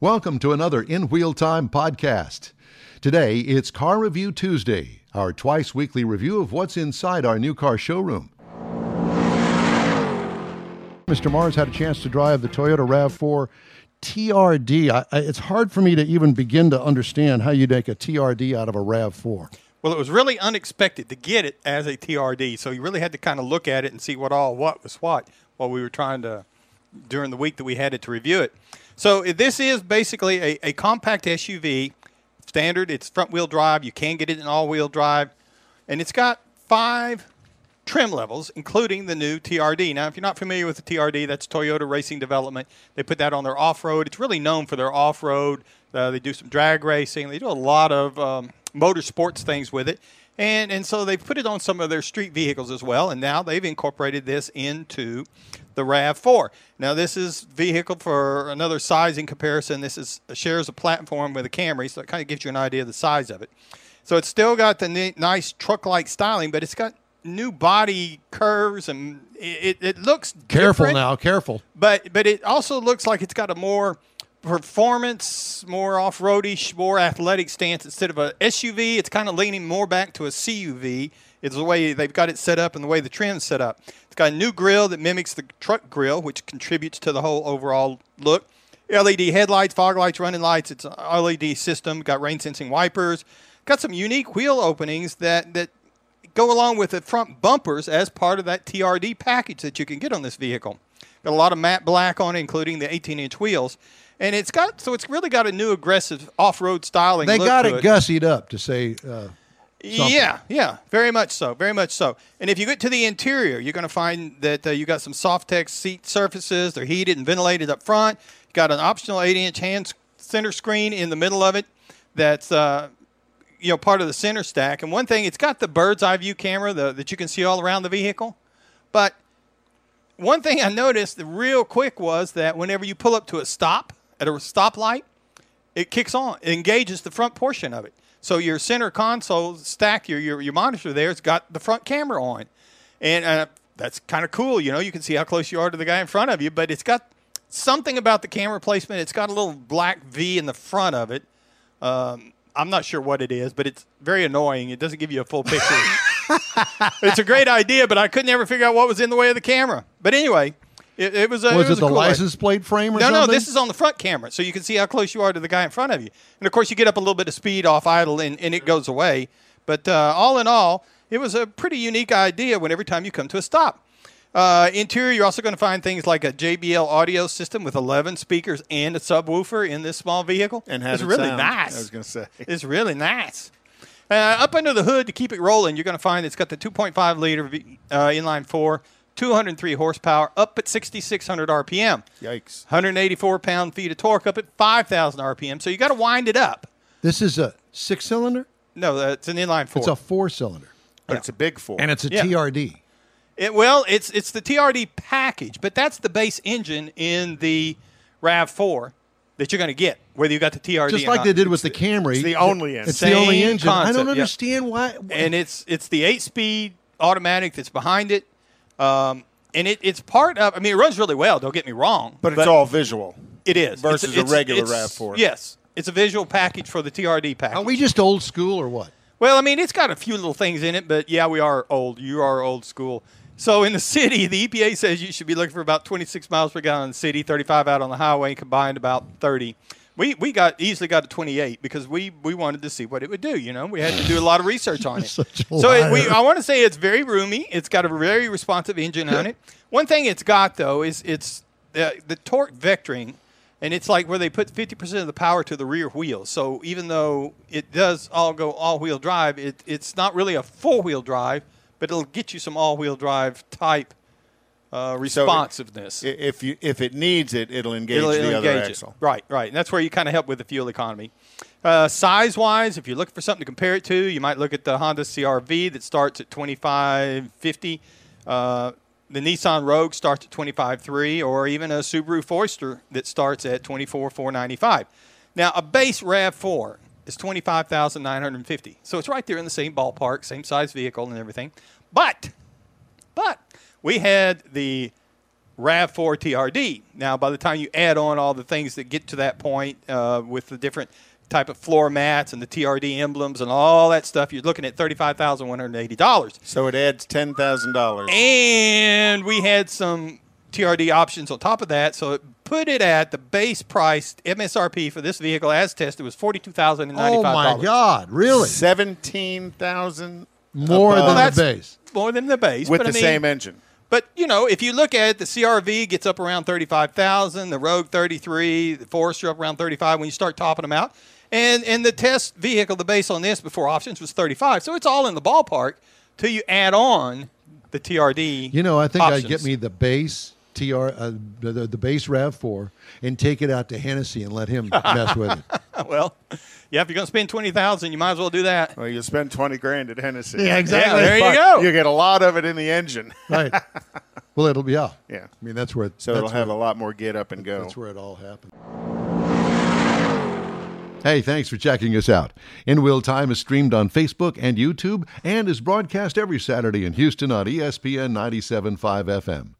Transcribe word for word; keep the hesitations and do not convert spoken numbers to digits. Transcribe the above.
Welcome to another In Wheel Time podcast. Today, it's Car Review Tuesday, our twice-weekly review of what's inside our new car showroom. Mister Mars had a chance to drive the Toyota RAV four T R D. I, I, it's hard for me to even begin to understand how you make a T R D out of a RAV four. Well, it was really unexpected to get it as a T R D, so you really had to kind of look at it and see what all what was what while we were trying to, during the week that we had it to review it. So this is basically a, a compact S U V, standard. It's front-wheel drive. You can get it in all-wheel drive, and it's got five trim levels, including the new T R D. Now, if you're not familiar with the T R D, that's Toyota Racing Development. They put that on their off-road. It's really known for their off-road. Uh, they do some drag racing. They do a lot of um, motorsports things with it, and and so they put it on some of their street vehicles as well, and now they've incorporated this into the RAV four. Now, this is vehicle for another size in comparison. This is shares a platform with a Camry, so it kind of gives you an idea of the size of it. So it's still got the nice truck-like styling, but it's got new body curves, and it, it looks careful different, now careful but but it also looks like it's got a more performance, more off-roadish, more athletic stance. Instead of a S U V, it's kind of leaning more back to a C U V. It's the way they've got it set up and the way the trim's set up. It's got a new grille that mimics the truck grille, which contributes to the whole overall look. L E D headlights, fog lights, running lights. It's an L E D system. Got rain sensing wipers. Got some unique wheel openings that that go along with the front bumpers as part of that T R D package that you can get on this vehicle. Got a lot of matte black on it, including the eighteen-inch wheels. And it's got, so it's really got a new aggressive off-road styling look to it. They got it gussied up to say uh, something. Yeah, yeah, very much so, very much so. And if you get to the interior, you're going to find that uh, you got some Softex seat surfaces. They're heated and ventilated up front. You got an optional eight-inch hand center screen in the middle of it that's uh, you know, part of the center stack. And one thing, it's got the bird's eye view camera the, that you can see all around the vehicle. But one thing I noticed real quick was that whenever you pull up to a stop, at a stoplight, it kicks on. It engages the front portion of it. So your center console stack, your your, your monitor there, it's got the front camera on. And uh, that's kind of cool. You know, you can see how close you are to the guy in front of you, but it's got something about the camera placement. It's got a little black V in the front of it. Um, I'm not sure what it is, but it's very annoying. It doesn't give you a full picture. It's a great idea, but I couldn't ever figure out what was in the way of the camera. But anyway, it, it was a, was it, was it the cool license plate frame or no, something? No, no, this is on the front camera, so you can see how close you are to the guy in front of you. And, of course, you get up a little bit of speed off idle, and, and it goes away. But uh, all in all, it was a pretty unique idea when every time you come to a stop. Uh, interior, you're also going to find things like a J B L audio system with eleven speakers and a subwoofer in this small vehicle. And has it's really sound. nice. I was going to say. It's really nice. Uh, up under the hood, to keep it rolling, you're going to find it's got the two point five liter uh, inline four, two hundred three horsepower, up at sixty-six hundred R P M. Yikes. one hundred eighty-four pound-feet of torque, up at five thousand R P M. So you got to wind it up. This is a six-cylinder? No, uh, it's an inline four. It's a four-cylinder. But yeah. It's a big four. And it's a yeah. T R D. It, well, it's it's the T R D package, but that's the base engine in the RAV four that you're going to get, whether you got the T R D. Just like or not. They did with the Camry. It's the only engine. It's the only engine. Concept, I don't understand yeah. why. And it's it's the eight-speed automatic that's behind it. Um, and it, it's part of, I mean, it runs really well, don't get me wrong. But, but it's all visual. It is. Versus it's, it's, a regular RAV four. Yes. It's a visual package for the T R D package. Are we just old school or what? Well, I mean, it's got a few little things in it, but yeah, we are old. You are old school. So in the city, the E P A says you should be looking for about twenty-six miles per gallon in the city, thirty-five out on the highway, combined about thirty. We we got easily got to twenty-eight because we, we wanted to see what it would do. You know, we had to do a lot of research on it. Such a so it, we, I want to say it's very roomy. It's got a very responsive engine on it. One thing it's got though is it's uh, the torque vectoring, and it's like where they put fifty percent of the power to the rear wheel. So even though it does all go all-wheel drive, it it's not really a four-wheel drive, but it'll get you some all-wheel drive type Uh, responsiveness. So it, if you if it needs it, it'll engage it'll, it'll the other engage axle. It. Right, right. And that's where you kind of help with the fuel economy. Uh, Size-wise, if you're looking for something to compare it to, you might look at the Honda C R V that starts at twenty-five fifty. Uh, the Nissan Rogue starts at twenty-five three, or even a Subaru Forester that starts at twenty-four four ninety-five. Now, a base RAV four is twenty-five thousand nine hundred fifty dollars. So it's right there in the same ballpark, same size vehicle and everything. But, but... We had the RAV four T R D. Now, by the time you add on all the things that get to that point uh, with the different type of floor mats and the T R D emblems and all that stuff, you're looking at thirty-five thousand one hundred eighty dollars. So it adds ten thousand dollars. And we had some T R D options on top of that, so it put it at the base price M S R P for this vehicle as tested was forty-two thousand ninety-five dollars. Oh, my God. Really? seventeen thousand dollars more above. than well, the base. More than the base. With but, the I mean, same engine. But, you know, if you look at it, the C R V gets up around thirty-five thousand dollars, the Rogue thirty-three thousand dollars, the Forester up around thirty-five thousand dollars when you start topping them out. And and the test vehicle, the base on this before options was thirty-five thousand dollars. So it's all in the ballpark till you add on the T R D. You know, I think I'd get me the base T R, uh, the, the base RAV four, and take it out to Hennessey and let him mess with it. Well, yeah, if you're going to spend twenty thousand dollars, you might as well do that. Well, you spend twenty grand at Hennessey. Yeah, exactly. Yeah, there but you go. You get a lot of it in the engine. Right. Well, it'll be out. Yeah. I mean, that's where it, So that's it'll where, have a lot more get up and go. That's where it all happens. Hey, thanks for checking us out. In Wheel Time is streamed on Facebook and YouTube and is broadcast every Saturday in Houston on E S P N ninety-seven point five F M.